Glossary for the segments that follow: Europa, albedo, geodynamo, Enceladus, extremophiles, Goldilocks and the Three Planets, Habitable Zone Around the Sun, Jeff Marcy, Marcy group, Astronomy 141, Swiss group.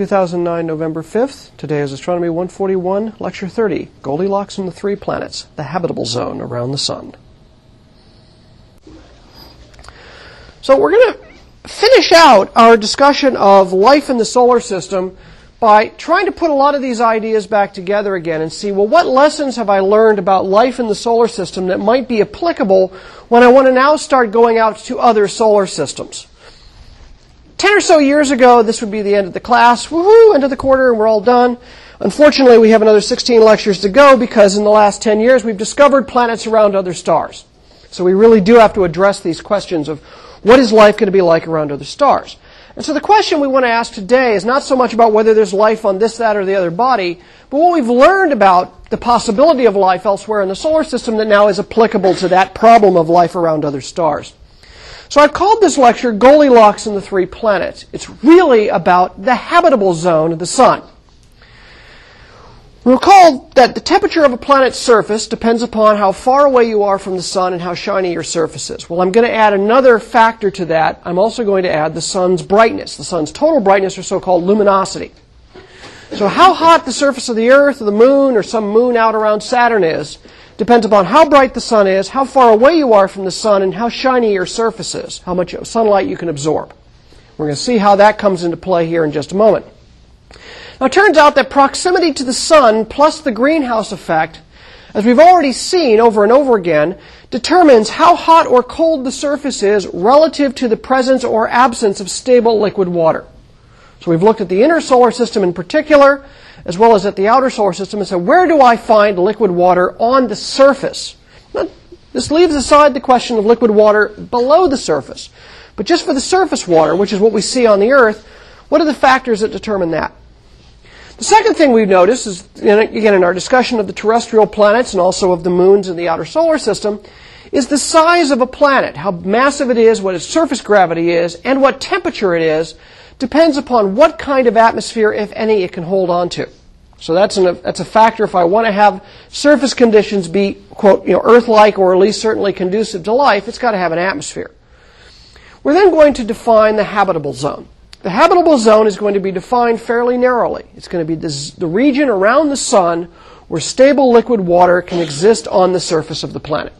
2009, November 5th. Today is Astronomy 141, Lecture 30, Goldilocks and the Three Planets, the Habitable Zone Around the Sun. So we're going to finish out our discussion of life in the solar system by trying to put a lot of these ideas back together again and see, well, what lessons have I learned about life in the solar system that might be applicable when I want to now start going out to other solar systems? 10 or so years ago, this would be the end of the class. Woohoo, end of the quarter, and we're all done. Unfortunately, we have another 16 lectures to go because in the last 10 years, we've discovered planets around other stars. So we really do have to address these questions of what is life going to be like around other stars. And so the question we want to ask today is not so much about whether there's life on this, that, or the other body, but what we've learned about the possibility of life elsewhere in the solar system that now is applicable to that problem of life around other stars. So I've called this lecture Goldilocks and the Three Planets. It's really about the habitable zone of the sun. Recall that the temperature of a planet's surface depends upon how far away you are from the sun and how shiny your surface is. Well, I'm going to add another factor to that. I'm also going to add the sun's brightness, the sun's total brightness, or so-called luminosity. So how hot the surface of the Earth or the moon or some moon out around Saturn is depends upon how bright the sun is, how far away you are from the sun, and how shiny your surface is, how much sunlight you can absorb. We're going to see how that comes into play here in just a moment. Now, it turns out that proximity to the sun plus the greenhouse effect, as we've already seen over and over again, determines how hot or cold the surface is relative to the presence or absence of stable liquid water. So we've looked at the inner solar system in particular, as well as at the outer solar system, and said, where do I find liquid water on the surface? Now, this leaves aside the question of liquid water below the surface. But just for the surface water, which is what we see on the Earth, what are the factors that determine that? The second thing we've noticed is, again, in our discussion of the terrestrial planets and also of the moons in the outer solar system, is the size of a planet, how massive it is, what its surface gravity is, and what temperature it is, depends upon what kind of atmosphere, if any, it can hold on to. So that's a factor if I want to have surface conditions be, quote, Earth-like or at least certainly conducive to life, it's got to have an atmosphere. We're then going to define the habitable zone. The habitable zone is going to be defined fairly narrowly. It's going to be the region around the sun where stable liquid water can exist on the surface of the planet.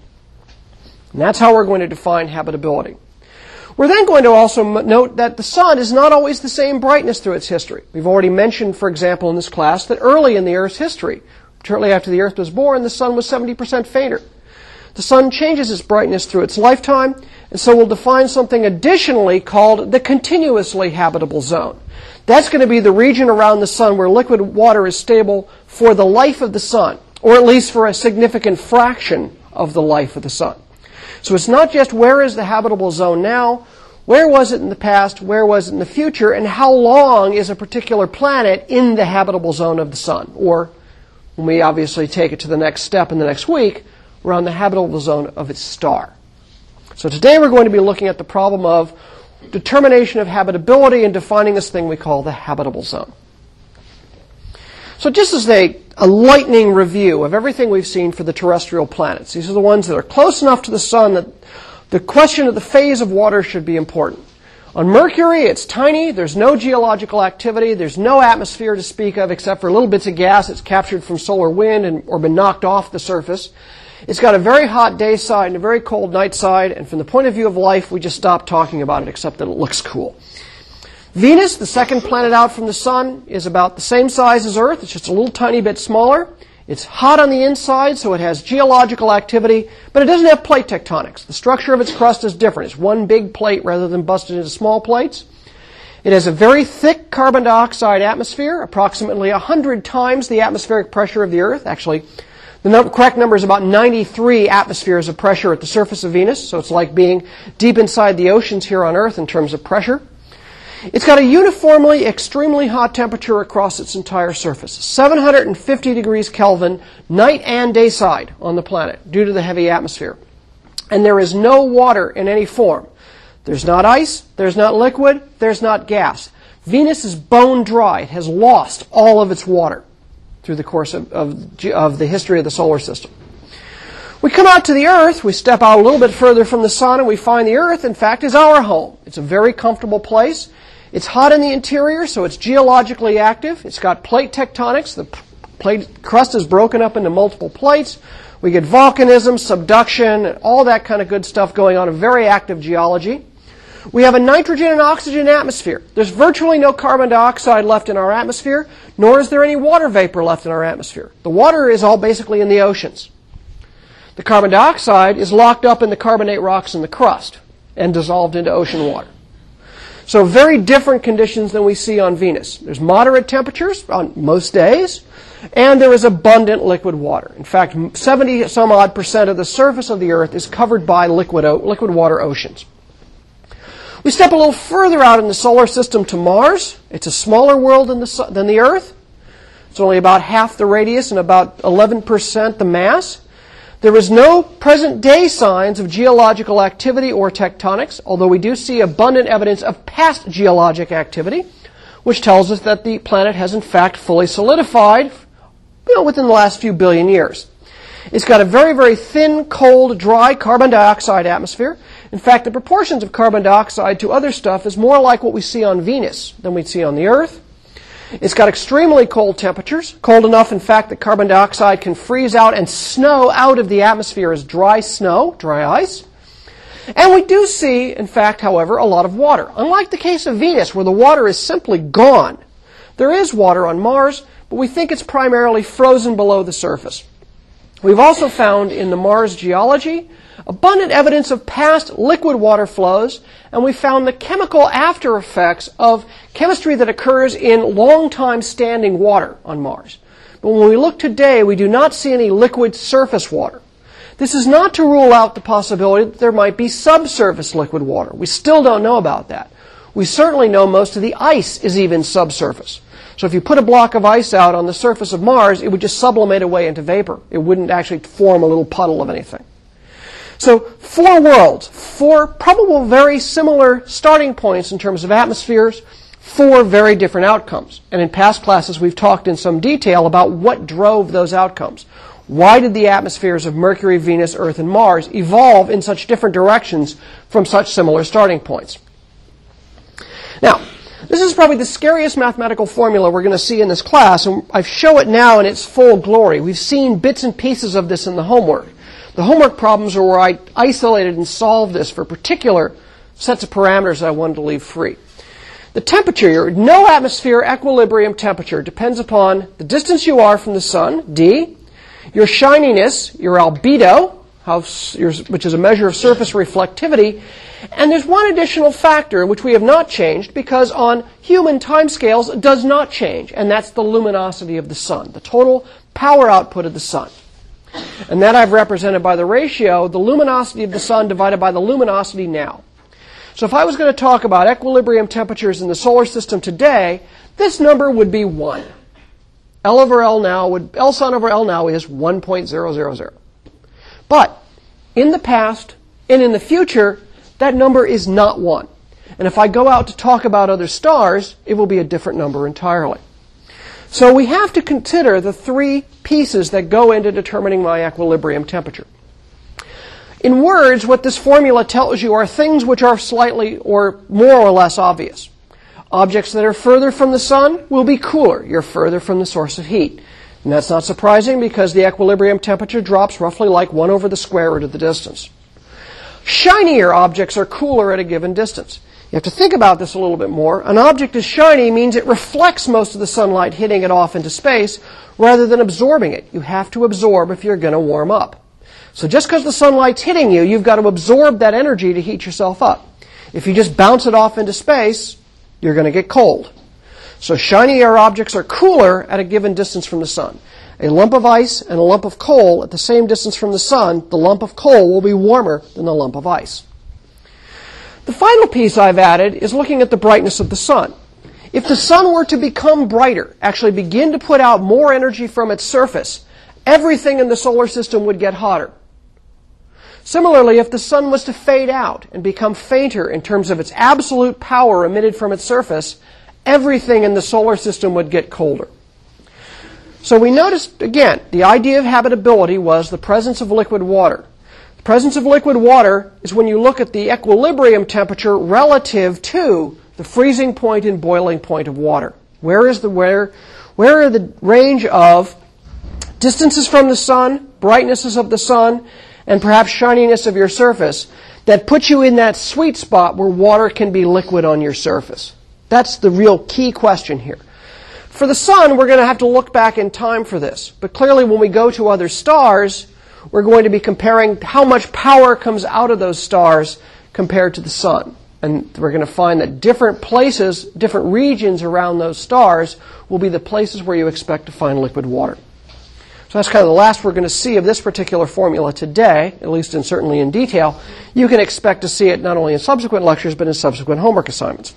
And that's how we're going to define habitability. We're then going to also note that the sun is not always the same brightness through its history. We've already mentioned, for example, in this class, that early in the Earth's history, shortly after the Earth was born, the sun was 70% fainter. The sun changes its brightness through its lifetime, and so we'll define something additionally called the continuously habitable zone. That's going to be the region around the sun where liquid water is stable for the life of the sun, or at least for a significant fraction of the life of the sun. So it's not just where is the habitable zone now, where was it in the past, where was it in the future, and how long is a particular planet in the habitable zone of the sun, or when we obviously take it to the next step in the next week, around the habitable zone of its star. So today we're going to be looking at the problem of determination of habitability and defining this thing we call the habitable zone. So just as a lightning review of everything we've seen for the terrestrial planets, these are the ones that are close enough to the sun that the question of the phase of water should be important. On Mercury, it's tiny. There's no geological activity. There's no atmosphere to speak of except for little bits of gas that's captured from solar wind or been knocked off the surface. It's got a very hot day side and a very cold night side, and from the point of view of life, we just stop talking about it except that it looks cool. Venus, the second planet out from the sun, is about the same size as Earth. It's just a little tiny bit smaller. It's hot on the inside, so it has geological activity, but it doesn't have plate tectonics. The structure of its crust is different. It's one big plate rather than busted into small plates. It has a very thick carbon dioxide atmosphere, approximately 100 times the atmospheric pressure of the Earth. Actually, the correct number is about 93 atmospheres of pressure at the surface of Venus, so it's like being deep inside the oceans here on Earth in terms of pressure. It's got a uniformly extremely hot temperature across its entire surface, 750 degrees Kelvin, night and day side on the planet due to the heavy atmosphere. And there is no water in any form. There's not ice, there's not liquid, there's not gas. Venus is bone dry. It has lost all of its water through the course of the history of the solar system. We come out to the Earth, we step out a little bit further from the sun, and we find the Earth, in fact, is our home. It's a very comfortable place. It's hot in the interior, so it's geologically active. It's got plate tectonics. The plate crust is broken up into multiple plates. We get volcanism, subduction, all that kind of good stuff going on, a very active geology. We have a nitrogen and oxygen atmosphere. There's virtually no carbon dioxide left in our atmosphere, nor is there any water vapor left in our atmosphere. The water is all basically in the oceans. The carbon dioxide is locked up in the carbonate rocks in the crust and dissolved into ocean water. So very different conditions than we see on Venus. There's moderate temperatures on most days, and there is abundant liquid water. In fact, 70-some-odd% of the surface of the Earth is covered by liquid water oceans. We step a little further out in the solar system to Mars. It's a smaller world than the Earth. It's only about half the radius and about 11% the mass. There is no present-day signs of geological activity or tectonics, although we do see abundant evidence of past geologic activity, which tells us that the planet has, in fact, fully solidified, you know, within the last few billion years. It's got a very, very thin, cold, dry carbon dioxide atmosphere. In fact, the proportions of carbon dioxide to other stuff is more like what we see on Venus than we see on the Earth. It's got extremely cold temperatures, cold enough, in fact, that carbon dioxide can freeze out and snow out of the atmosphere as dry snow, dry ice. And we do see, in fact, however, a lot of water. Unlike the case of Venus, where the water is simply gone, there is water on Mars, but we think it's primarily frozen below the surface. We've also found in the Mars geology abundant evidence of past liquid water flows, and we found the chemical after effects of chemistry that occurs in long-time standing water on Mars. But when we look today, we do not see any liquid surface water. This is not to rule out the possibility that there might be subsurface liquid water. We still don't know about that. We certainly know most of the ice is even subsurface. So if you put a block of ice out on the surface of Mars, it would just sublimate away into vapor. It wouldn't actually form a little puddle of anything. So four worlds, four probable very similar starting points in terms of atmospheres, four very different outcomes. And in past classes, we've talked in some detail about what drove those outcomes. Why did the atmospheres of Mercury, Venus, Earth, and Mars evolve in such different directions from such similar starting points? Now, this is probably the scariest mathematical formula we're going to see in this class, and I show it now in its full glory. We've seen bits and pieces of this in the homework. The homework problems are where I isolated and solved this for particular sets of parameters that I wanted to leave free. The temperature, your no atmosphere equilibrium temperature, depends upon the distance you are from the sun, D, your shininess, your albedo, which is a measure of surface reflectivity, and there's one additional factor which we have not changed because on human timescales it does not change, and that's the luminosity of the sun, the total power output of the sun. And that I've represented by the ratio, the luminosity of the sun divided by the luminosity now. So if I was going to talk about equilibrium temperatures in the solar system today, this number would be 1. L sun over L now is 1.000. But in the past and in the future, that number is not 1. And if I go out to talk about other stars, it will be a different number entirely. So we have to consider the three pieces that go into determining my equilibrium temperature. In words, what this formula tells you are things which are slightly or more or less obvious. Objects that are further from the sun will be cooler. You're further from the source of heat. And that's not surprising because the equilibrium temperature drops roughly like 1 over the square root of the distance. Shinier objects are cooler at a given distance. You have to think about this a little bit more. An object is shiny means it reflects most of the sunlight hitting it off into space rather than absorbing it. You have to absorb if you're going to warm up. So just because the sunlight's hitting you, you've got to absorb that energy to heat yourself up. If you just bounce it off into space, you're going to get cold. So shinier objects are cooler at a given distance from the sun. A lump of ice and a lump of coal at the same distance from the sun, the lump of coal will be warmer than the lump of ice. The final piece I've added is looking at the brightness of the sun. If the sun were to become brighter, actually begin to put out more energy from its surface, everything in the solar system would get hotter. Similarly, if the sun was to fade out and become fainter in terms of its absolute power emitted from its surface, everything in the solar system would get colder. So we noticed, again, the idea of habitability was the presence of liquid water. The presence of liquid water is when you look at the equilibrium temperature relative to the freezing point and boiling point of water. Where are the range of distances from the sun, brightnesses of the sun, and perhaps shininess of your surface that put you in that sweet spot where water can be liquid on your surface? That's the real key question here. For the sun, we're going to have to look back in time for this. But clearly, when we go to other stars, we're going to be comparing how much power comes out of those stars compared to the sun. And we're going to find that different places, different regions around those stars will be the places where you expect to find liquid water. So that's kind of the last we're going to see of this particular formula today, at least in, certainly in detail. You can expect to see it not only in subsequent lectures, but in subsequent homework assignments.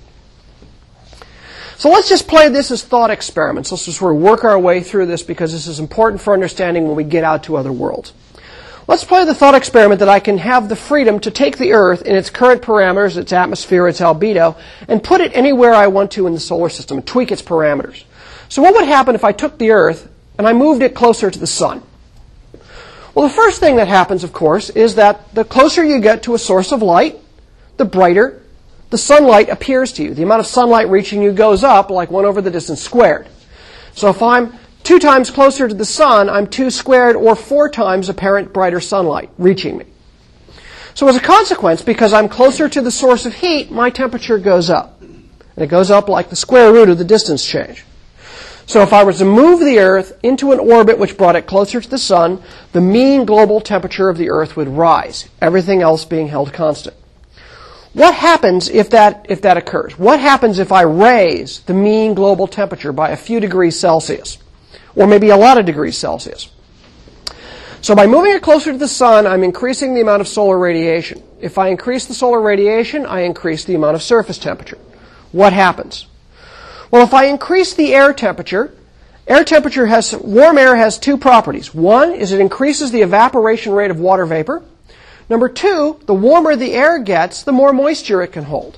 So let's just play this as thought experiments. Let's just sort of work our way through this because this is important for understanding when we get out to other worlds. Let's play the thought experiment that I can have the freedom to take the Earth in its current parameters, its atmosphere, its albedo, and put it anywhere I want to in the solar system and tweak its parameters. So what would happen if I took the Earth and I moved it closer to the sun? Well, the first thing that happens, of course, is that the closer you get to a source of light, the brighter the sunlight appears to you. The amount of sunlight reaching you goes up like 1 over the distance squared. So if I'm 2 times closer to the sun, I'm 2 squared or 4 times apparent brighter sunlight reaching me. So as a consequence, because I'm closer to the source of heat, my temperature goes up. And it goes up like the square root of the distance change. So if I was to move the Earth into an orbit which brought it closer to the sun, the mean global temperature of the Earth would rise, everything else being held constant. What happens if that occurs? What happens if I raise the mean global temperature by a few degrees Celsius? Or maybe a lot of degrees Celsius. So by moving it closer to the sun, I'm increasing the amount of solar radiation. If I increase the solar radiation, I increase the amount of surface temperature. What happens? Well, if I increase the air temperature has, warm air has two properties. One is it increases the evaporation rate of water vapor. Number two, the warmer the air gets, the more moisture it can hold.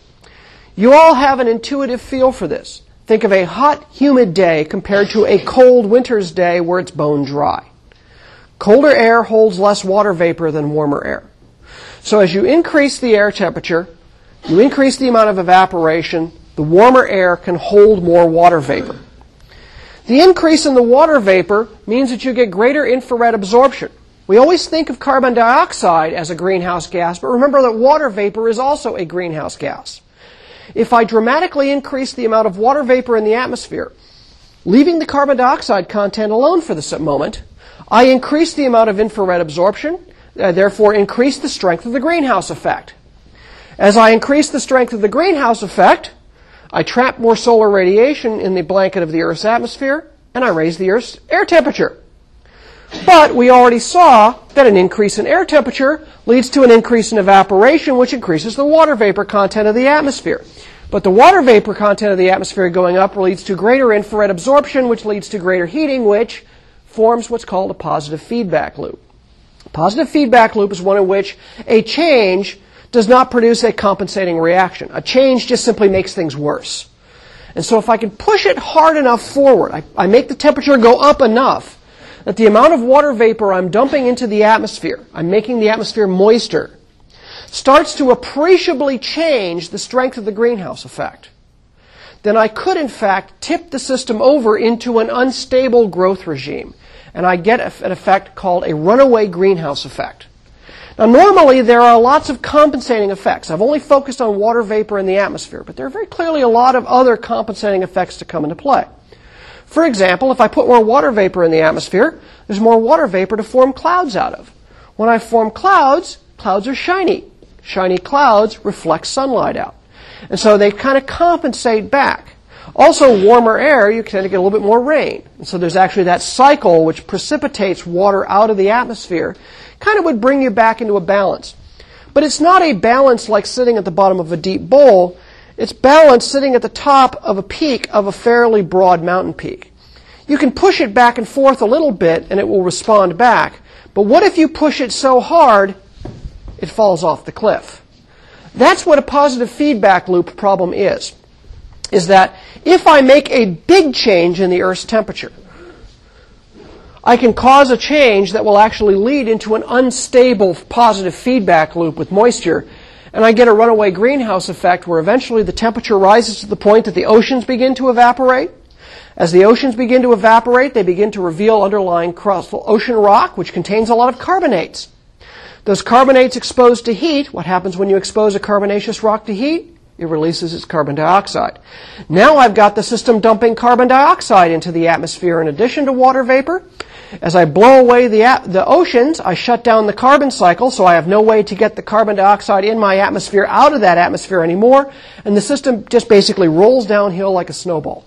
You all have an intuitive feel for this. Think of a hot, humid day compared to a cold winter's day where it's bone dry. Colder air holds less water vapor than warmer air. So as you increase the air temperature, you increase the amount of evaporation, the warmer air can hold more water vapor. The increase in the water vapor means that you get greater infrared absorption. We always think of carbon dioxide as a greenhouse gas, but remember that water vapor is also a greenhouse gas. If I dramatically increase the amount of water vapor in the atmosphere, leaving the carbon dioxide content alone for the moment, I increase the amount of infrared absorption, therefore increase the strength of the greenhouse effect. As I increase the strength of the greenhouse effect, I trap more solar radiation in the blanket of the Earth's atmosphere, and I raise the Earth's air temperature. But we already saw that an increase in air temperature leads to an increase in evaporation, which increases the water vapor content of the atmosphere. But the water vapor content of the atmosphere going up leads to greater infrared absorption, which leads to greater heating, which forms what's called a positive feedback loop. A positive feedback loop is one in which a change does not produce a compensating reaction. A change just simply makes things worse. And so if I can push it hard enough forward, I make the temperature go up enough that the amount of water vapor I'm dumping into the atmosphere, I'm making the atmosphere moister, starts to appreciably change the strength of the greenhouse effect, then I could, in fact, tip the system over into an unstable growth regime. And I get an effect called a runaway greenhouse effect. Now, normally, there are lots of compensating effects. I've only focused on water vapor in the atmosphere, but there are very clearly a lot of other compensating effects to come into play. For example, if I put more water vapor in the atmosphere, there's more water vapor to form clouds out of. When I form clouds, clouds are shiny. Shiny clouds reflect sunlight out. And so they kind of compensate back. Also, warmer air, you tend to get a little bit more rain. And so there's actually that cycle which precipitates water out of the atmosphere, kind of would bring you back into a balance. But it's not a balance like sitting at the bottom of a deep bowl. It's balanced sitting at the top of a peak of a fairly broad mountain peak. You can push it back and forth a little bit, and it will respond back. But what if you push it so hard, it falls off the cliff? That's what a positive feedback loop problem is that if I make a big change in the Earth's temperature, I can cause a change that will actually lead into an unstable positive feedback loop with moisture. and I get a runaway greenhouse effect where eventually the temperature rises to the point that the oceans begin to evaporate. As the oceans begin to evaporate, they begin to reveal underlying ocean rock, which contains a lot of carbonates. Those carbonates exposed to heat, what happens when you expose a carbonaceous rock to heat? It releases its carbon dioxide. Now I've got the system dumping carbon dioxide into the atmosphere in addition to water vapor. As I blow away the oceans, I shut down the carbon cycle, so I have no way to get the carbon dioxide in my atmosphere out of that atmosphere anymore, and the system just basically rolls downhill like a snowball.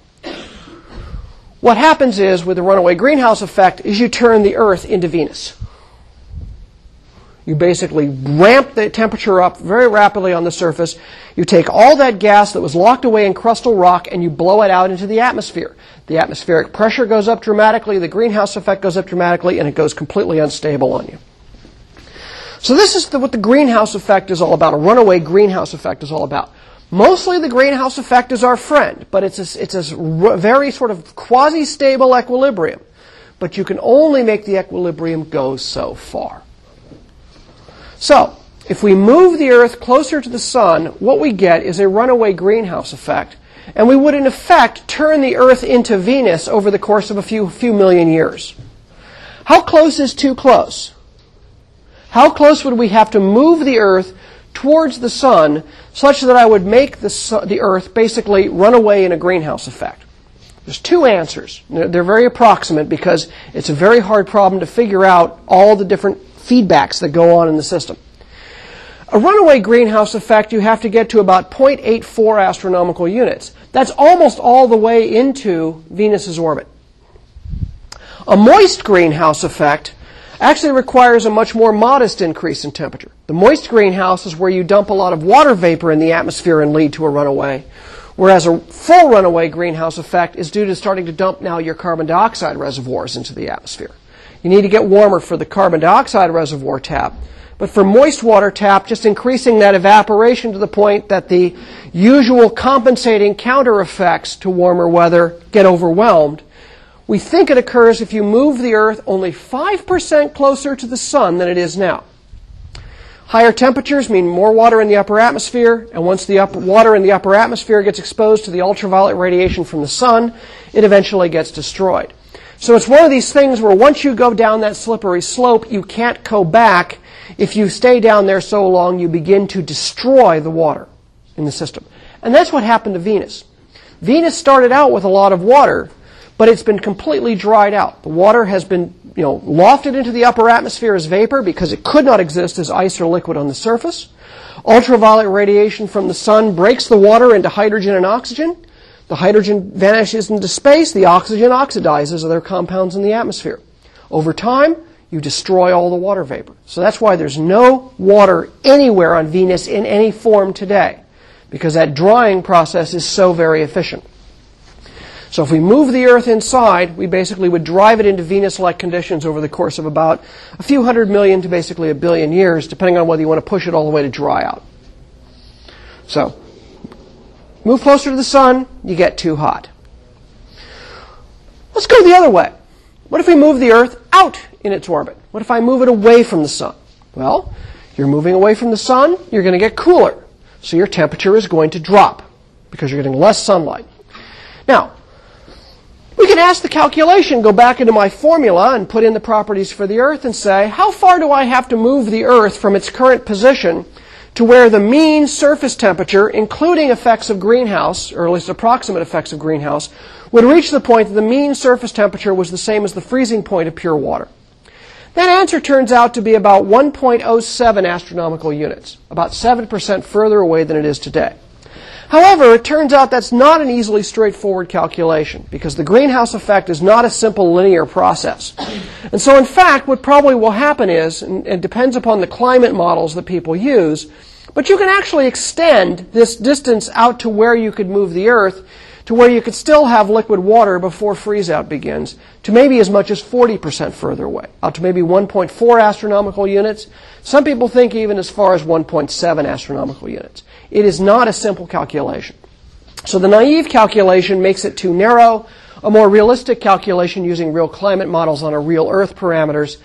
What happens is, with the runaway greenhouse effect, is you turn the Earth into Venus. You basically ramp the temperature up very rapidly on the surface. You take all that gas that was locked away in crustal rock and you blow it out into the atmosphere. The atmospheric pressure goes up dramatically, the greenhouse effect goes up dramatically, and it goes completely unstable on you. So this is what the greenhouse effect is all about, a runaway greenhouse effect is all about. Mostly the greenhouse effect is our friend, but it's a very sort of quasi-stable equilibrium. But you can only make the equilibrium go so far. So, if we move the Earth closer to the Sun, what we get is a runaway greenhouse effect, and we would, in effect, turn the Earth into Venus over the course of a few million years. How close is too close? How close would we have to move the Earth towards the Sun such that I would make the Earth basically run away in a greenhouse effect? There's two answers. They're very approximate because it's a very hard problem to figure out all the different feedbacks that go on in the system. A runaway greenhouse effect, you have to get to about 0.84 astronomical units. That's almost all the way into Venus's orbit. A moist greenhouse effect actually requires a much more modest increase in temperature. The moist greenhouse is where you dump a lot of water vapor in the atmosphere and lead to a runaway, whereas a full runaway greenhouse effect is due to starting to dump now your carbon dioxide reservoirs into the atmosphere. You need to get warmer for the carbon dioxide reservoir tap. But for moist water tap, just increasing that evaporation to the point that the usual compensating counter effects to warmer weather get overwhelmed. We think it occurs if you move the Earth only 5% closer to the Sun than it is now. Higher temperatures mean more water in the upper atmosphere, and once the water in the upper atmosphere gets exposed to the ultraviolet radiation from the Sun, it eventually gets destroyed. So it's one of these things where once you go down that slippery slope, you can't go back. If you stay down there so long, you begin to destroy the water in the system. And that's what happened to Venus. Venus started out with a lot of water, but it's been completely dried out. The water has been, lofted into the upper atmosphere as vapor because it could not exist as ice or liquid on the surface. Ultraviolet radiation from the Sun breaks the water into hydrogen and oxygen. The hydrogen vanishes into space, the oxygen oxidizes other compounds in the atmosphere. Over time, you destroy all the water vapor. So that's why there's no water anywhere on Venus in any form today, because that drying process is so very efficient. So if we move the Earth inside, we basically would drive it into Venus-like conditions over the course of about a few hundred million to basically a billion years, depending on whether you want to push it all the way to dry out. So, move closer to the Sun, you get too hot. Let's go the other way. What if we move the Earth out in its orbit? What if I move it away from the Sun? Well, you're moving away from the Sun, you're going to get cooler. So your temperature is going to drop because you're getting less sunlight. Now, we can ask the calculation, go back into my formula and put in the properties for the Earth and say, how far do I have to move the Earth from its current position to where the mean surface temperature, including effects of greenhouse, or at least approximate effects of greenhouse, would reach the point that the mean surface temperature was the same as the freezing point of pure water? That answer turns out to be about 1.07 astronomical units, about 7% further away than it is today. However, it turns out that's not an easily straightforward calculation because the greenhouse effect is not a simple linear process. And so in fact, what probably will happen is, and it depends upon the climate models that people use, but you can actually extend this distance out to where you could move the Earth to where you could still have liquid water before freeze-out begins to maybe as much as 40% further away, out to maybe 1.4 astronomical units. Some people think even as far as 1.7 astronomical units. It is not a simple calculation. So the naive calculation makes it too narrow. A more realistic calculation using real climate models on a real Earth parameters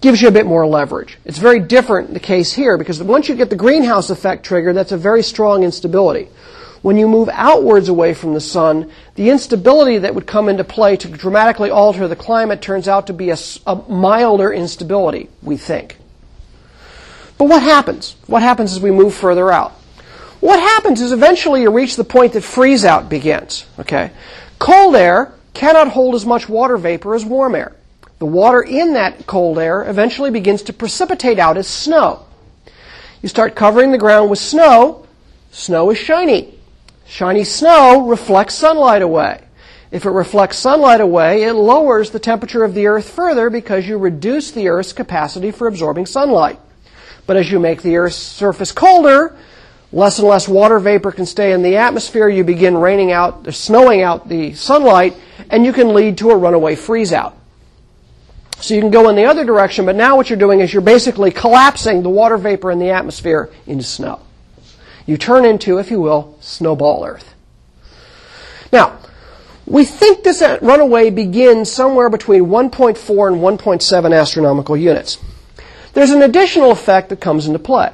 gives you a bit more leverage. It's very different the case here, because once you get the greenhouse effect trigger, that's a very strong instability. When you move outwards away from the sun, the instability that would come into play to dramatically alter the climate turns out to be a milder instability, we think. But what happens? What happens as we move further out? What happens is eventually you reach the point that freeze-out begins. Okay? Cold air cannot hold as much water vapor as warm air. The water in that cold air eventually begins to precipitate out as snow. You start covering the ground with snow. Snow is shiny. Shiny snow reflects sunlight away. If it reflects sunlight away, it lowers the temperature of the Earth further because you reduce the Earth's capacity for absorbing sunlight. But as you make the Earth's surface colder, less and less water vapor can stay in the atmosphere. You begin raining out, or snowing out the sunlight, and you can lead to a runaway freeze-out. So you can go in the other direction, but now what you're doing is you're basically collapsing the water vapor in the atmosphere into snow. You turn into, if you will, snowball Earth. Now, we think this runaway begins somewhere between 1.4 and 1.7 astronomical units. There's an additional effect that comes into play.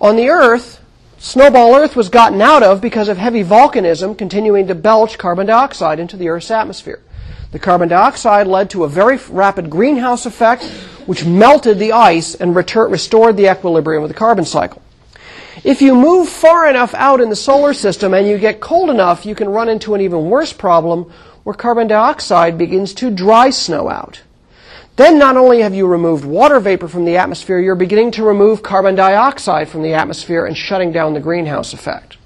On the Earth, snowball Earth was gotten out of because of heavy volcanism continuing to belch carbon dioxide into the Earth's atmosphere. The carbon dioxide led to a very rapid greenhouse effect, which melted the ice and restored the equilibrium of the carbon cycle. If you move far enough out in the solar system and you get cold enough, you can run into an even worse problem where carbon dioxide begins to dry snow out. Then not only have you removed water vapor from the atmosphere, you're beginning to remove carbon dioxide from the atmosphere and shutting down the greenhouse effect.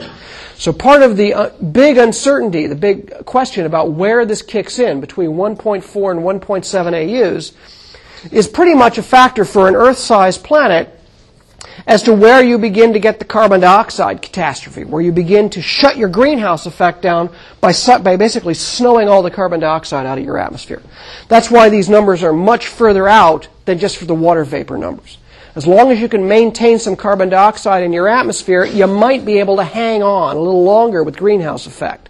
So part of the big uncertainty, the big question about where this kicks in between 1.4 and 1.7 AUs is pretty much a factor for an Earth-sized planet as to where you begin to get the carbon dioxide catastrophe, where you begin to shut your greenhouse effect down by basically snowing all the carbon dioxide out of your atmosphere. That's why these numbers are much further out than just for the water vapor numbers. As long as you can maintain some carbon dioxide in your atmosphere, you might be able to hang on a little longer with greenhouse effect.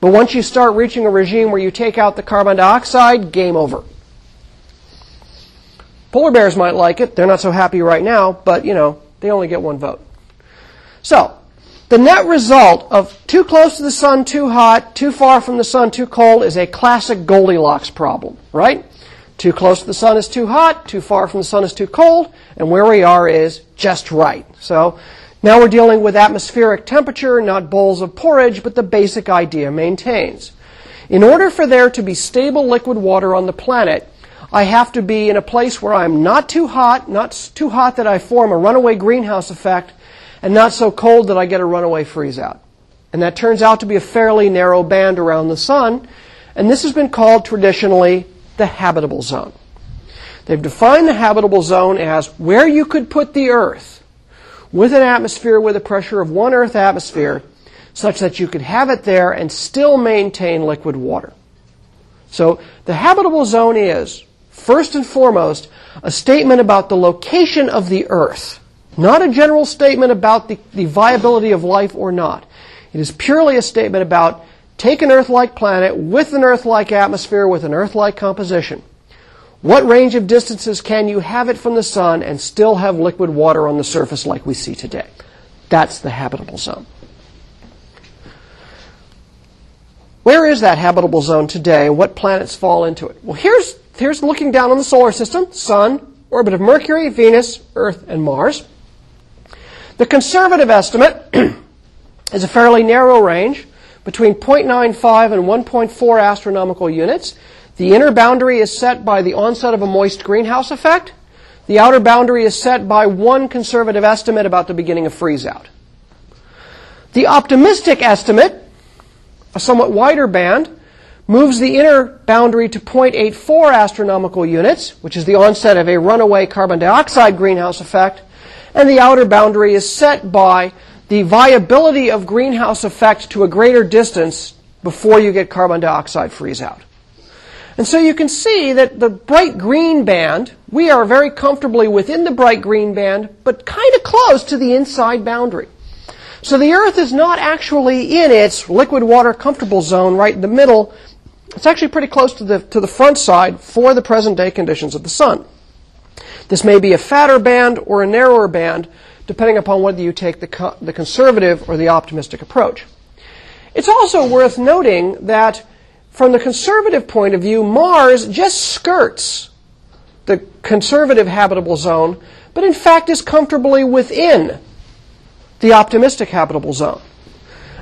But once you start reaching a regime where you take out the carbon dioxide, game over. Polar bears might like it. They're not so happy right now, but, you know, they only get one vote. So, the net result of too close to the sun, too hot, too far from the sun, too cold is a classic Goldilocks problem, right? Too close to the sun is too hot, too far from the sun is too cold, and where we are is just right. So now we're dealing with atmospheric temperature, not bowls of porridge, but the basic idea maintains. In order for there to be stable liquid water on the planet, I have to be in a place where I'm not too hot that I form a runaway greenhouse effect, and not so cold that I get a runaway freeze-out. And that turns out to be a fairly narrow band around the sun, and this has been called traditionally the habitable zone. They've defined the habitable zone as where you could put the Earth with an atmosphere with a pressure of one Earth atmosphere such that you could have it there and still maintain liquid water. So the habitable zone is, first and foremost, a statement about the location of the Earth, not a general statement about the viability of life or not. It is purely a statement about take an Earth-like planet with an Earth-like atmosphere, with an Earth-like composition. What range of distances can you have it from the sun and still have liquid water on the surface like we see today? That's the habitable zone. Where is that habitable zone today, and what planets fall into it? Well, here's looking down on the solar system, sun, orbit of Mercury, Venus, Earth, and Mars. The conservative estimate is a fairly narrow range, between 0.95 and 1.4 astronomical units. The inner boundary is set by the onset of a moist greenhouse effect. The outer boundary is set by one conservative estimate about the beginning of freeze-out. The optimistic estimate, a somewhat wider band, moves the inner boundary to 0.84 astronomical units, which is the onset of a runaway carbon dioxide greenhouse effect, and the outer boundary is set by the viability of greenhouse effect to a greater distance before you get carbon dioxide freeze-out. And so you can see that the bright green band, we are very comfortably within the bright green band, but kind of close to the inside boundary. So the Earth is not actually in its liquid water comfortable zone right in the middle. It's actually pretty close to the front side for the present day conditions of the sun. This may be a fatter band or a narrower band, depending upon whether you take the conservative or the optimistic approach. It's also worth noting that from the conservative point of view, Mars just skirts the conservative habitable zone, but in fact is comfortably within the optimistic habitable zone.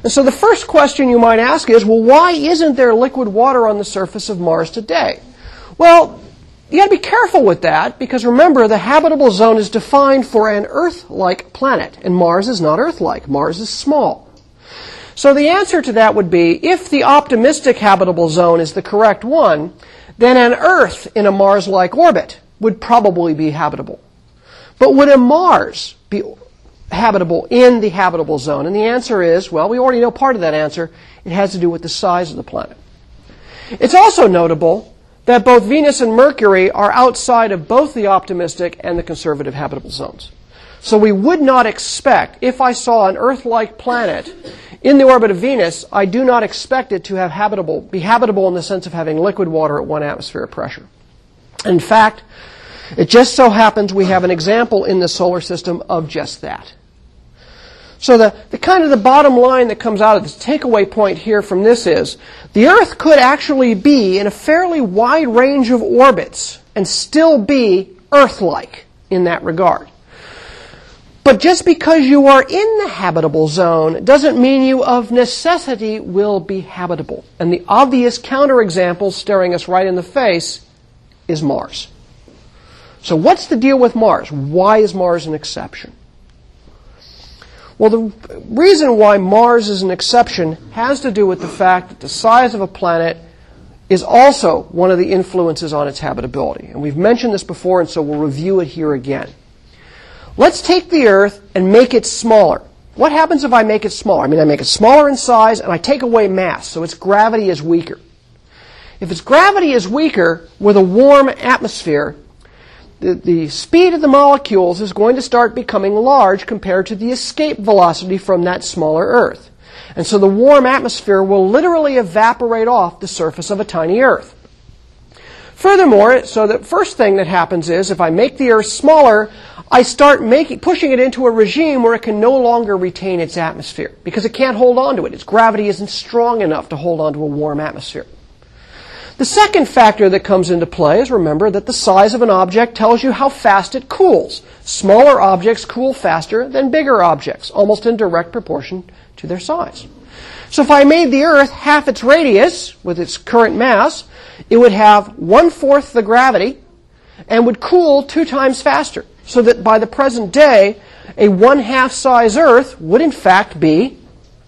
And so the first question you might ask is, well, why isn't there liquid water on the surface of Mars today? Well, you gotta be careful with that, because remember, the habitable zone is defined for an Earth-like planet, and Mars is not Earth-like. Mars is small. So the answer to that would be, if the optimistic habitable zone is the correct one, then an Earth in a Mars-like orbit would probably be habitable. But would a Mars be habitable in the habitable zone? And the answer is, well, we already know part of that answer. It has to do with the size of the planet. It's also notable that both Venus and Mercury are outside of both the optimistic and the conservative habitable zones. So we would not expect, if I saw an Earth-like planet in the orbit of Venus, I do not expect it to have be habitable in the sense of having liquid water at 1 atmosphere of pressure. In fact, it just so happens we have an example in the solar system of just that. So the kind of the bottom line that comes out of this takeaway point here from this is, the Earth could actually be in a fairly wide range of orbits and still be Earth-like in that regard. But just because you are in the habitable zone doesn't mean you of necessity will be habitable. And the obvious counterexample staring us right in the face is Mars. So what's the deal with Mars? Why is Mars an exception? Well, the reason why Mars is an exception has to do with the fact that the size of a planet is also one of the influences on its habitability. And we've mentioned this before, and so we'll review it here again. Let's take the Earth and make it smaller. What happens if I make it smaller? I mean, I make it smaller in size, and I take away mass, so its gravity is weaker. If its gravity is weaker with a warm atmosphere, the speed of the molecules is going to start becoming large compared to the escape velocity from that smaller Earth. And so the warm atmosphere will literally evaporate off the surface of a tiny Earth. Furthermore, so the first thing that happens is, if I make the Earth smaller, I start pushing it into a regime where it can no longer retain its atmosphere, because it can't hold on to it. Its gravity isn't strong enough to hold on to a warm atmosphere. The second factor that comes into play is, remember, that the size of an object tells you how fast it cools. Smaller objects cool faster than bigger objects, almost in direct proportion to their size. So if I made the Earth half its radius with its current mass, it would have 1/4 the gravity and would cool 2 times faster, so that by the present day, a 1/2 size Earth would in fact be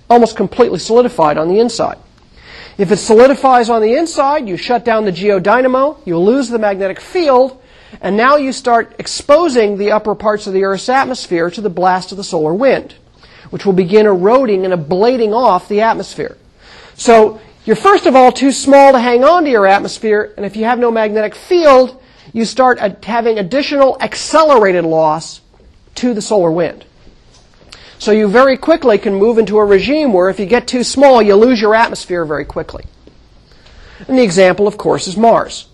almost completely solidified on the inside. If it solidifies on the inside, you shut down the geodynamo, you lose the magnetic field, and now you start exposing the upper parts of the Earth's atmosphere to the blast of the solar wind, which will begin eroding and ablating off the atmosphere. So you're first of all too small to hang on to your atmosphere, and if you have no magnetic field, you start having additional accelerated loss to the solar wind. So you very quickly can move into a regime where if you get too small, you lose your atmosphere very quickly. And the example, of course, is Mars.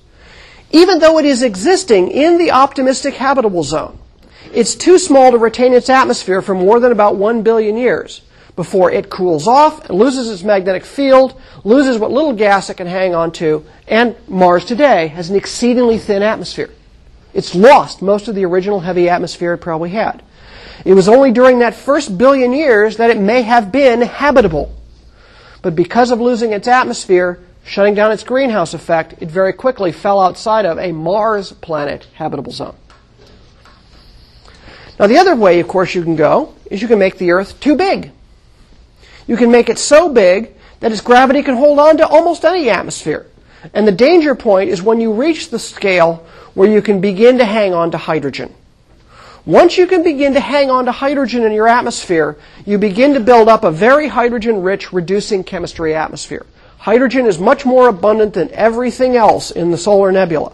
Even though it is existing in the optimistic habitable zone, it's too small to retain its atmosphere for more than about 1 billion years before it cools off, and loses its magnetic field, loses what little gas it can hang on to, and Mars today has an exceedingly thin atmosphere. It's lost most of the original heavy atmosphere it probably had. It was only during that first 1 billion years that it may have been habitable. But because of losing its atmosphere, shutting down its greenhouse effect, it very quickly fell outside of a Mars planet habitable zone. Now the other way, of course, you can go is you can make the Earth too big. You can make it so big that its gravity can hold on to almost any atmosphere. And the danger point is when you reach the scale where you can begin to hang on to hydrogen. Once you can begin to hang on to hydrogen in your atmosphere, you begin to build up a very hydrogen-rich reducing chemistry atmosphere. Hydrogen is much more abundant than everything else in the solar nebula.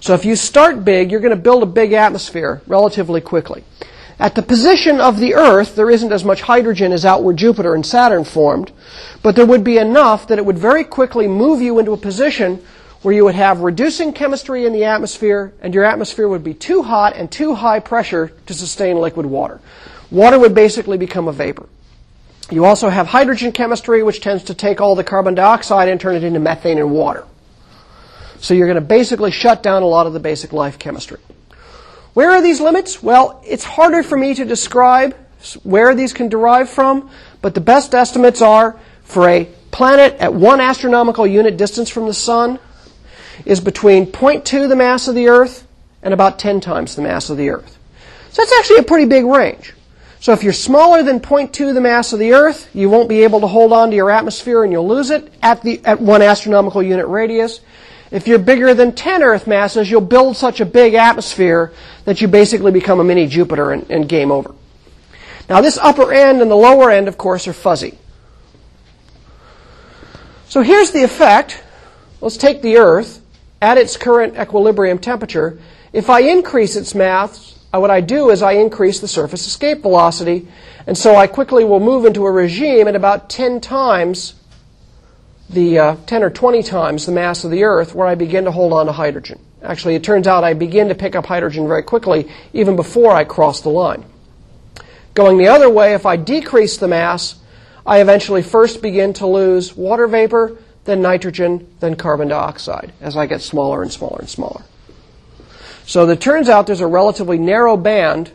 So if you start big, you're going to build a big atmosphere relatively quickly. At the position of the Earth, there isn't as much hydrogen as out where Jupiter and Saturn formed, but there would be enough that it would very quickly move you into a position where you would have reducing chemistry in the atmosphere, and your atmosphere would be too hot and too high pressure to sustain liquid water. Water would basically become a vapor. You also have hydrogen chemistry, which tends to take all the carbon dioxide and turn it into methane and water. So you're going to basically shut down a lot of the basic life chemistry. Where are these limits? Well, it's harder for me to describe where these can derive from, but the best estimates are for a planet at 1 astronomical unit distance from the sun is between 0.2 the mass of the Earth and about 10 times the mass of the Earth. So that's actually a pretty big range. So if you're smaller than 0.2 the mass of the Earth, you won't be able to hold on to your atmosphere and you'll lose it at 1 astronomical unit radius. If you're bigger than 10 Earth masses, you'll build such a big atmosphere that you basically become a mini Jupiter and game over. Now this upper end and the lower end, of course, are fuzzy. So here's the effect. Let's take the Earth at its current equilibrium temperature. If I increase its mass, what I do is I increase the surface escape velocity, and so I quickly will move into a regime at about 10 or 20 times the mass of the Earth, where I begin to hold on to hydrogen. Actually, it turns out I begin to pick up hydrogen very quickly, even before I cross the line. Going the other way, if I decrease the mass, I eventually first begin to lose water vapor, then nitrogen, then carbon dioxide, as I get smaller and smaller and smaller. So it turns out there's a relatively narrow band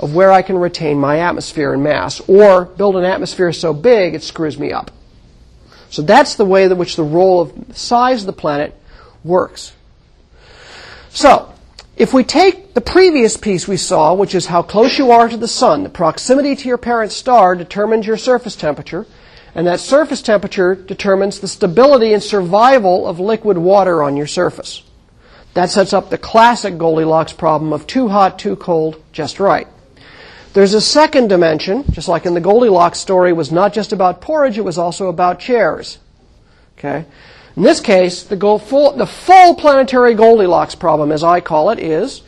of where I can retain my atmosphere and mass, or build an atmosphere so big it screws me up. So that's the way in which the role of size of the planet works. So, if we take the previous piece we saw, which is how close you are to the sun, the proximity to your parent star determines your surface temperature, and that surface temperature determines the stability and survival of liquid water on your surface. That sets up the classic Goldilocks problem of too hot, too cold, just right. There's a second dimension, just like in the Goldilocks story, was not just about porridge, it was also about chairs. Okay? In this case, the full planetary Goldilocks problem, as I call it, is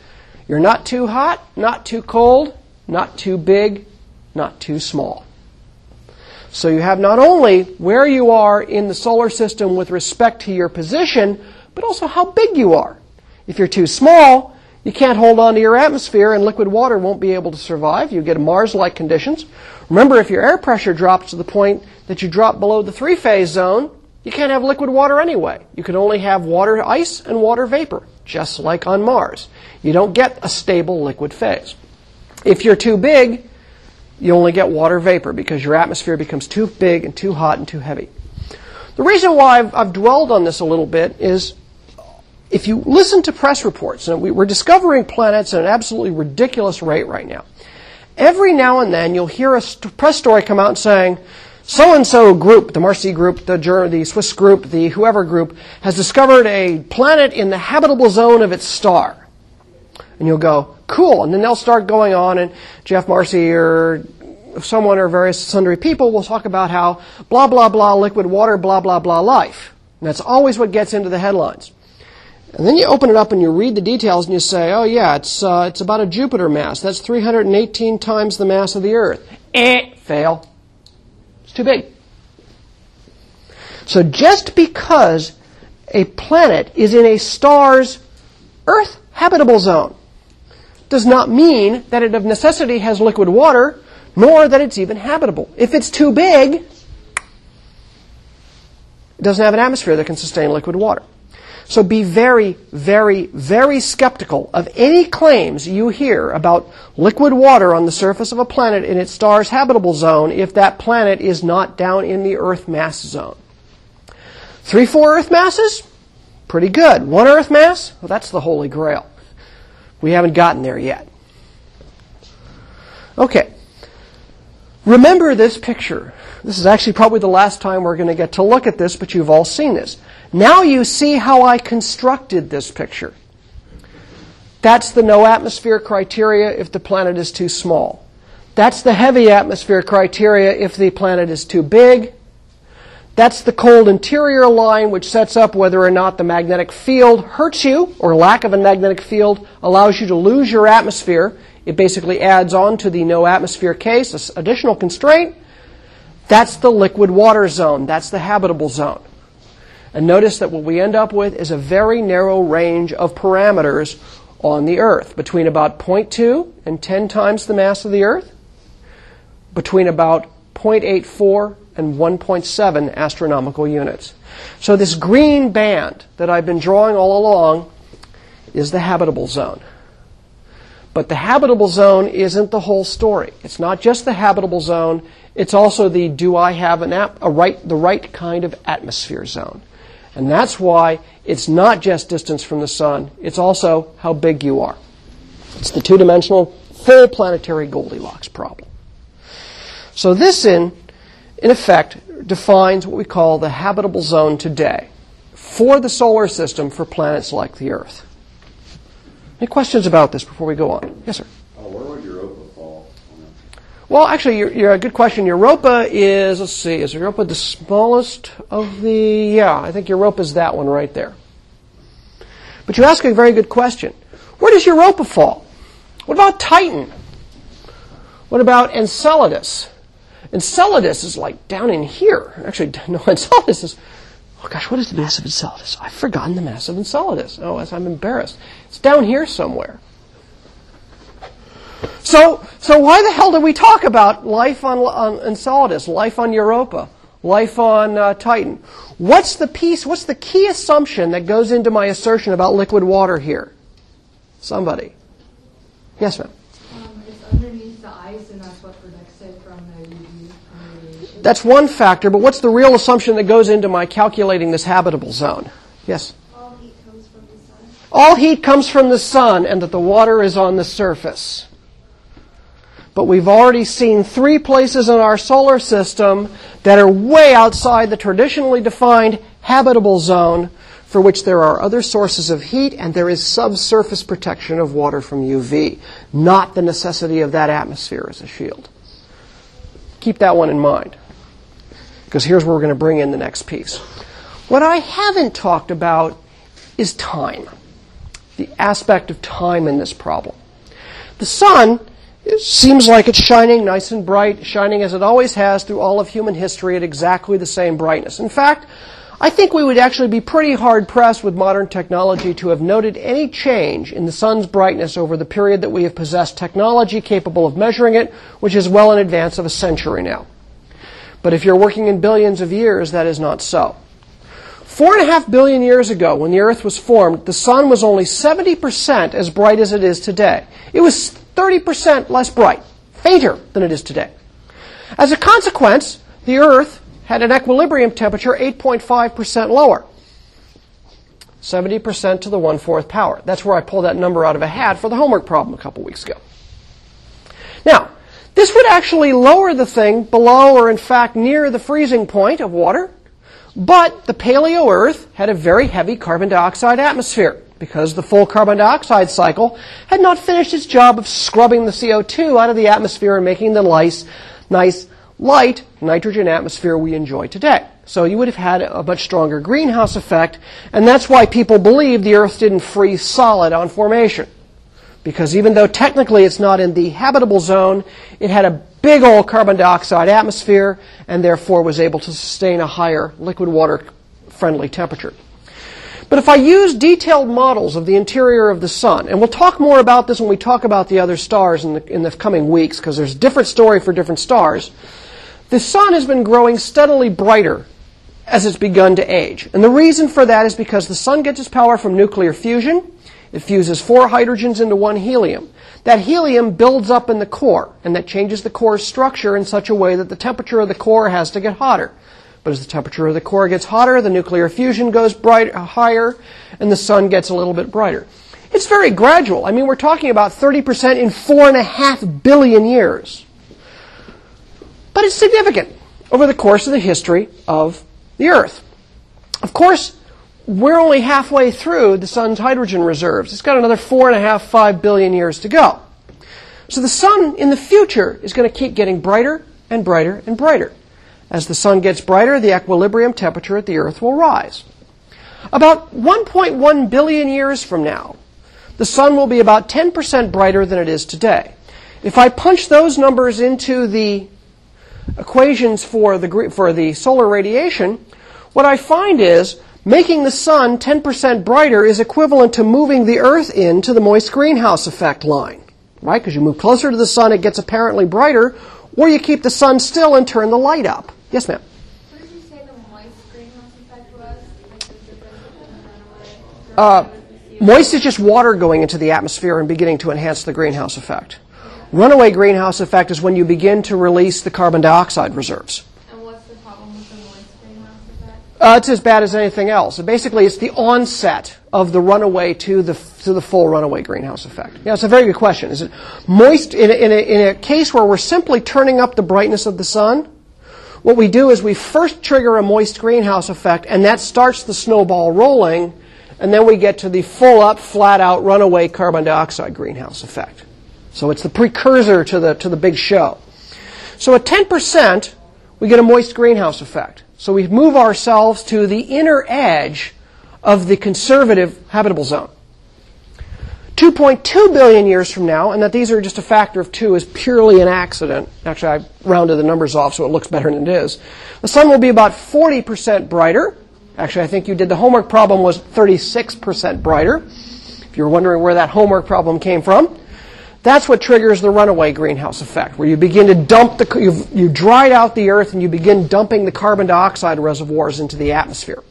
you're not too hot, not too cold, not too big, not too small. So you have not only where you are in the solar system with respect to your position, but also how big you are. If you're too small, you can't hold on to your atmosphere and liquid water won't be able to survive. You get Mars-like conditions. Remember, if your air pressure drops to the point that you drop below the 3-phase zone, you can't have liquid water anyway. You can only have water ice and water vapor, just like on Mars. You don't get a stable liquid phase. If you're too big, you only get water vapor because your atmosphere becomes too big and too hot and too heavy. The reason why I've dwelled on this a little bit is if you listen to press reports, and we're discovering planets at an absolutely ridiculous rate right now, every now and then you'll hear a press story come out saying, so-and-so group, the Marcy group, the Swiss group, the whoever group, has discovered a planet in the habitable zone of its star. And you'll go, cool. And then they'll start going on, and Jeff Marcy or someone or various sundry people will talk about how blah, blah, blah, liquid water, blah, blah, blah, life. And that's always what gets into the headlines. And then you open it up and you read the details and you say, oh yeah, it's about a Jupiter mass. That's 318 times the mass of the Earth. Fail. Too big. So just because a planet is in a star's Earth habitable zone does not mean that it of necessity has liquid water, nor that it's even habitable. If it's too big, it doesn't have an atmosphere that can sustain liquid water. So be very, very, very skeptical of any claims you hear about liquid water on the surface of a planet in its star's habitable zone if that planet is not down in the Earth mass zone. 3-4 Earth masses? Pretty good. 1 Earth mass? Well, that's the holy grail. We haven't gotten there yet. Okay. Remember this picture. This is actually probably the last time we're going to get to look at this, but you've all seen this. Now you see how I constructed this picture. That's the no atmosphere criteria if the planet is too small. That's the heavy atmosphere criteria if the planet is too big. That's the cold interior line, which sets up whether or not the magnetic field hurts you, or lack of a magnetic field allows you to lose your atmosphere. It basically adds on to the no atmosphere case, this additional constraint. That's the liquid water zone. That's the habitable zone. And notice that what we end up with is a very narrow range of parameters on the Earth, between about 0.2 and 10 times the mass of the Earth, between about 0.84 and 1.7 astronomical units. So this green band that I've been drawing all along is the habitable zone. But the habitable zone isn't the whole story. It's not just the habitable zone. It's also the do I have the right kind of atmosphere zone. And that's why it's not just distance from the sun. It's also how big you are. It's the two-dimensional full planetary Goldilocks problem. So this in effect, defines what we call the habitable zone today for the solar system for planets like the Earth. Any questions about this before we go on? Yes, sir? Where would Europa fall? Well, actually, you're a good question. Europa is, let's see, is Europa the smallest of the, yeah, I think Europa's that one right there. But you ask a very good question. Where does Europa fall? What about Titan? What about Enceladus? Enceladus is like down in here. Actually, no, Enceladus is... Oh, gosh, what is the mass of Enceladus? I've forgotten the mass of Enceladus. Oh, I'm embarrassed. It's down here somewhere. So why the hell do we talk about life on Enceladus, life on Europa, life on Titan? What's the key assumption that goes into my assertion about liquid water here? Somebody. Yes, ma'am? It's underneath the ice, and that's what protects it from the UV radiation. That's one factor, but what's the real assumption that goes into my calculating this habitable zone? Yes? All heat comes from the sun. All heat comes from the sun, and that the water is on the surface. But we've already seen three places in our solar system that are way outside the traditionally defined habitable zone, for which there are other sources of heat, and there is subsurface protection of water from UV, not the necessity of that atmosphere as a shield. Keep that one in mind, because here's where we're going to bring in the next piece. What I haven't talked about is time, the aspect of time in this problem. The sun, it seems like it's shining nice and bright, shining as it always has through all of human history at exactly the same brightness. In fact, I think we would actually be pretty hard-pressed with modern technology to have noted any change in the sun's brightness over the period that we have possessed technology capable of measuring it, which is well in advance of a century now. But if you're working in billions of years, that is not so. 4.5 billion years ago, when the Earth was formed, the sun was only 70% as bright as it is today. It was 30% less bright, fainter than it is today. As a consequence, the Earth had an equilibrium temperature 8.5% lower. 70% to the 1/4 power. That's where I pulled that number out of a hat for the homework problem a couple weeks ago. Now, this would actually lower the thing below or in fact near the freezing point of water, but the paleo Earth had a very heavy carbon dioxide atmosphere because the full carbon dioxide cycle had not finished its job of scrubbing the CO2 out of the atmosphere and making the nice light nitrogen atmosphere we enjoy today. So you would have had a much stronger greenhouse effect, and that's why people believe the Earth didn't freeze solid on formation. Because even though technically it's not in the habitable zone, it had a big old carbon dioxide atmosphere, and therefore was able to sustain a higher liquid water-friendly temperature. But if I use detailed models of the interior of the sun, and we'll talk more about this when we talk about the other stars in the coming weeks, because there's a different story for different stars. The sun has been growing steadily brighter as it's begun to age. And the reason for that is because the sun gets its power from nuclear fusion. It fuses 4 hydrogens into 1 helium. That helium builds up in the core, and that changes the core's structure in such a way that the temperature of the core has to get hotter. But as the temperature of the core gets hotter, the nuclear fusion goes higher, and the sun gets a little bit brighter. It's very gradual. I mean, we're talking about 30% in 4.5 billion years. But it's significant over the course of the history of the Earth. Of course, we're only halfway through the sun's hydrogen reserves. It's got another 4.5 to 5 billion years to go. So the sun in the future is going to keep getting brighter and brighter and brighter. As the sun gets brighter, the equilibrium temperature at the Earth will rise. About 1.1 billion years from now, the sun will be about 10% brighter than it is today. If I punch those numbers into the equations for the solar radiation, what I find is Making the sun 10% brighter is equivalent to moving the Earth into the moist greenhouse effect line, right? Because you move closer to the sun, it gets apparently brighter, or you keep the sun still and turn the light up. Yes, ma'am? What did you say the moist greenhouse effect was? Moist is just water going into the atmosphere and beginning to enhance the greenhouse effect. Runaway greenhouse effect is when you begin to release the carbon dioxide reserves. And what's the problem with the moist greenhouse effect? It's as bad as anything else. Basically, it's the onset of the runaway to the full runaway greenhouse effect. Yeah, it's a very good question. Is it moist in a case where we're simply turning up the brightness of the sun? What we do is we first trigger a moist greenhouse effect, and that starts the snowball rolling, and then we get to the full-up, flat-out runaway carbon dioxide greenhouse effect. So it's the precursor to the big show. So at 10%, we get a moist greenhouse effect. So we move ourselves to the inner edge of the conservative habitable zone. 2.2 billion years from now, and that these are just a factor of 2 is purely an accident. Actually, I rounded the numbers off so it looks better than it is. The sun will be about 40% brighter. Actually, I think you did the homework problem was 36% brighter, if you're wondering where that homework problem came from. That's what triggers the runaway greenhouse effect, where you begin to dump you dried out the Earth and you begin dumping the carbon dioxide reservoirs into the atmosphere.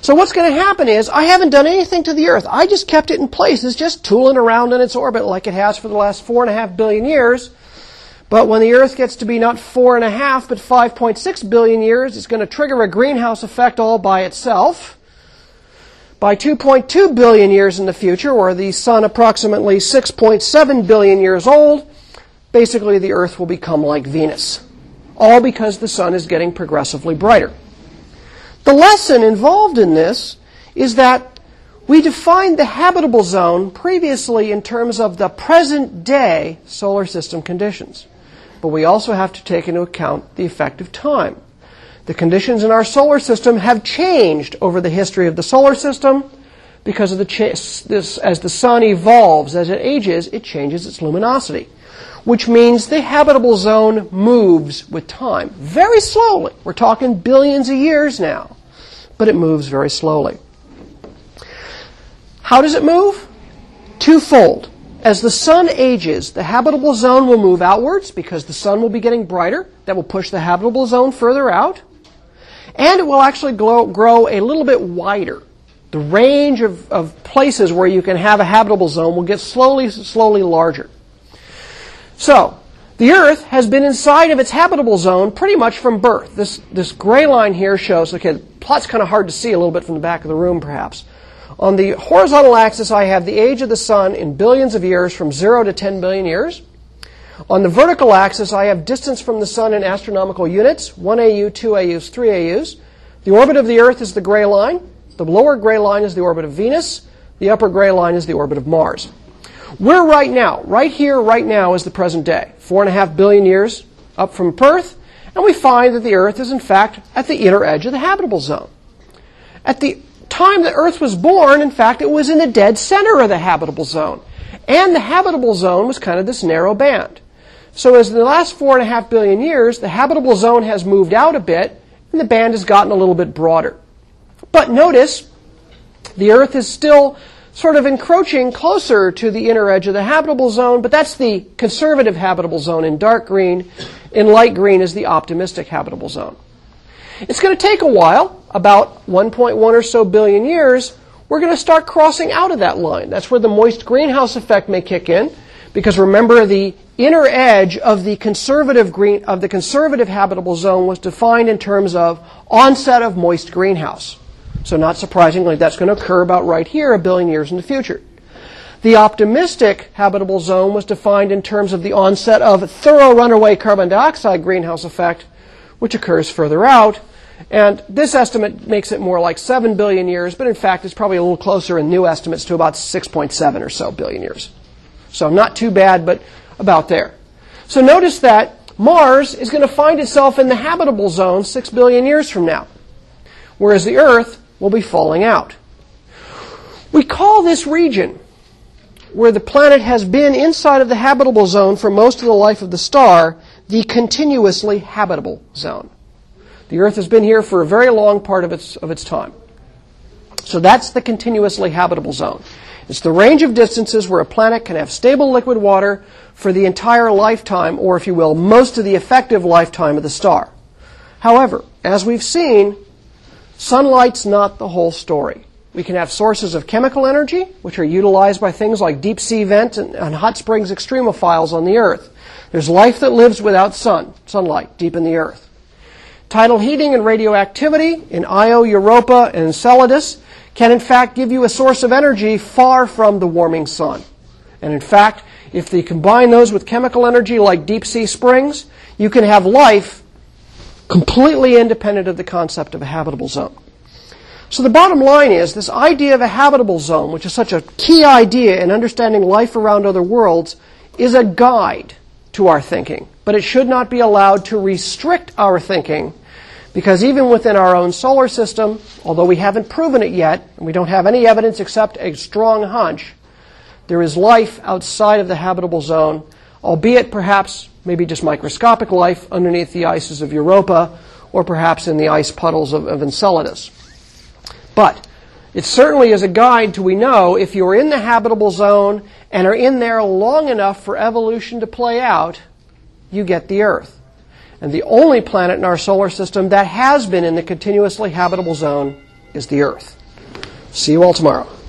So what's going to happen is, I haven't done anything to the Earth. I just kept it in place. It's just tooling around in its orbit like it has for the last 4.5 billion years. But when the Earth gets to be not 4.5, but 5.6 billion years, it's going to trigger a greenhouse effect all by itself. By 2.2 billion years in the future, or the sun approximately 6.7 billion years old, basically the Earth will become like Venus. All because the sun is getting progressively brighter. The lesson involved in this is that we defined the habitable zone previously in terms of the present-day solar system conditions. But we also have to take into account the effect of time. The conditions in our solar system have changed over the history of the solar system because of as the sun evolves, as it ages, it changes its luminosity, which means the habitable zone moves with time, very slowly. We're talking billions of years now, but it moves very slowly. How does it move? Twofold. As the sun ages, the habitable zone will move outwards because the sun will be getting brighter. That will push the habitable zone further out. And it will actually grow a little bit wider. The range of places where you can have a habitable zone will get slowly larger. So, the Earth has been inside of its habitable zone pretty much from birth. This gray line here shows, okay, the plot's kind of hard to see a little bit from the back of the room perhaps. On the horizontal axis, I have the age of the sun in billions of years from 0 to 10 billion years. On the vertical axis, I have distance from the sun in astronomical units, 1 AU, 2 AUs, 3 AUs. The orbit of the Earth is the gray line. The lower gray line is the orbit of Venus. The upper gray line is the orbit of Mars. Where right now, right here, right now is the present day. 4.5 billion years up from Perth. And we find that the Earth is, in fact, at the inner edge of the habitable zone. At the time the Earth was born, in fact, it was in the dead center of the habitable zone. And the habitable zone was kind of this narrow band. So as in the last 4.5 billion years, the habitable zone has moved out a bit, and the band has gotten a little bit broader. But notice, the Earth is still sort of encroaching closer to the inner edge of the habitable zone, but that's the conservative habitable zone in dark green. In light green is the optimistic habitable zone. It's going to take a while, about 1.1 or so billion years, we're going to start crossing out of that line. That's where the moist greenhouse effect may kick in, because remember the inner edge of the conservative habitable zone was defined in terms of onset of moist greenhouse. So not surprisingly, that's going to occur about right here, a billion years in the future. The optimistic habitable zone was defined in terms of the onset of thorough runaway carbon dioxide greenhouse effect, which occurs further out. And this estimate makes it more like 7 billion years, but in fact it's probably a little closer in new estimates to about 6.7 or so billion years. So not too bad, but about there. So notice that Mars is going to find itself in the habitable zone 6 billion years from now, whereas the Earth will be falling out. We call this region where the planet has been inside of the habitable zone for most of the life of the star the continuously habitable zone. The Earth has been here for a very long part of its time. So that's the continuously habitable zone. It's the range of distances where a planet can have stable liquid water for the entire lifetime, or if you will, most of the effective lifetime of the star. However, as we've seen, sunlight's not the whole story. We can have sources of chemical energy, which are utilized by things like deep sea vent and hot springs extremophiles on the Earth. There's life that lives without sunlight deep in the Earth. Tidal heating and radioactivity in Io, Europa, and Enceladus can in fact give you a source of energy far from the warming sun. And in fact, if they combine those with chemical energy like deep sea springs, you can have life completely independent of the concept of a habitable zone. So the bottom line is, this idea of a habitable zone, which is such a key idea in understanding life around other worlds, is a guide to our thinking. But it should not be allowed to restrict our thinking, because even within our own solar system, although we haven't proven it yet, and we don't have any evidence except a strong hunch, there is life outside of the habitable zone, albeit perhaps maybe just microscopic life underneath the ices of Europa, or perhaps in the ice puddles of Enceladus. But it certainly is a guide to, we know, if you're in the habitable zone and are in there long enough for evolution to play out, you get the Earth. And the only planet in our solar system that has been in the continuously habitable zone is the Earth. See you all tomorrow.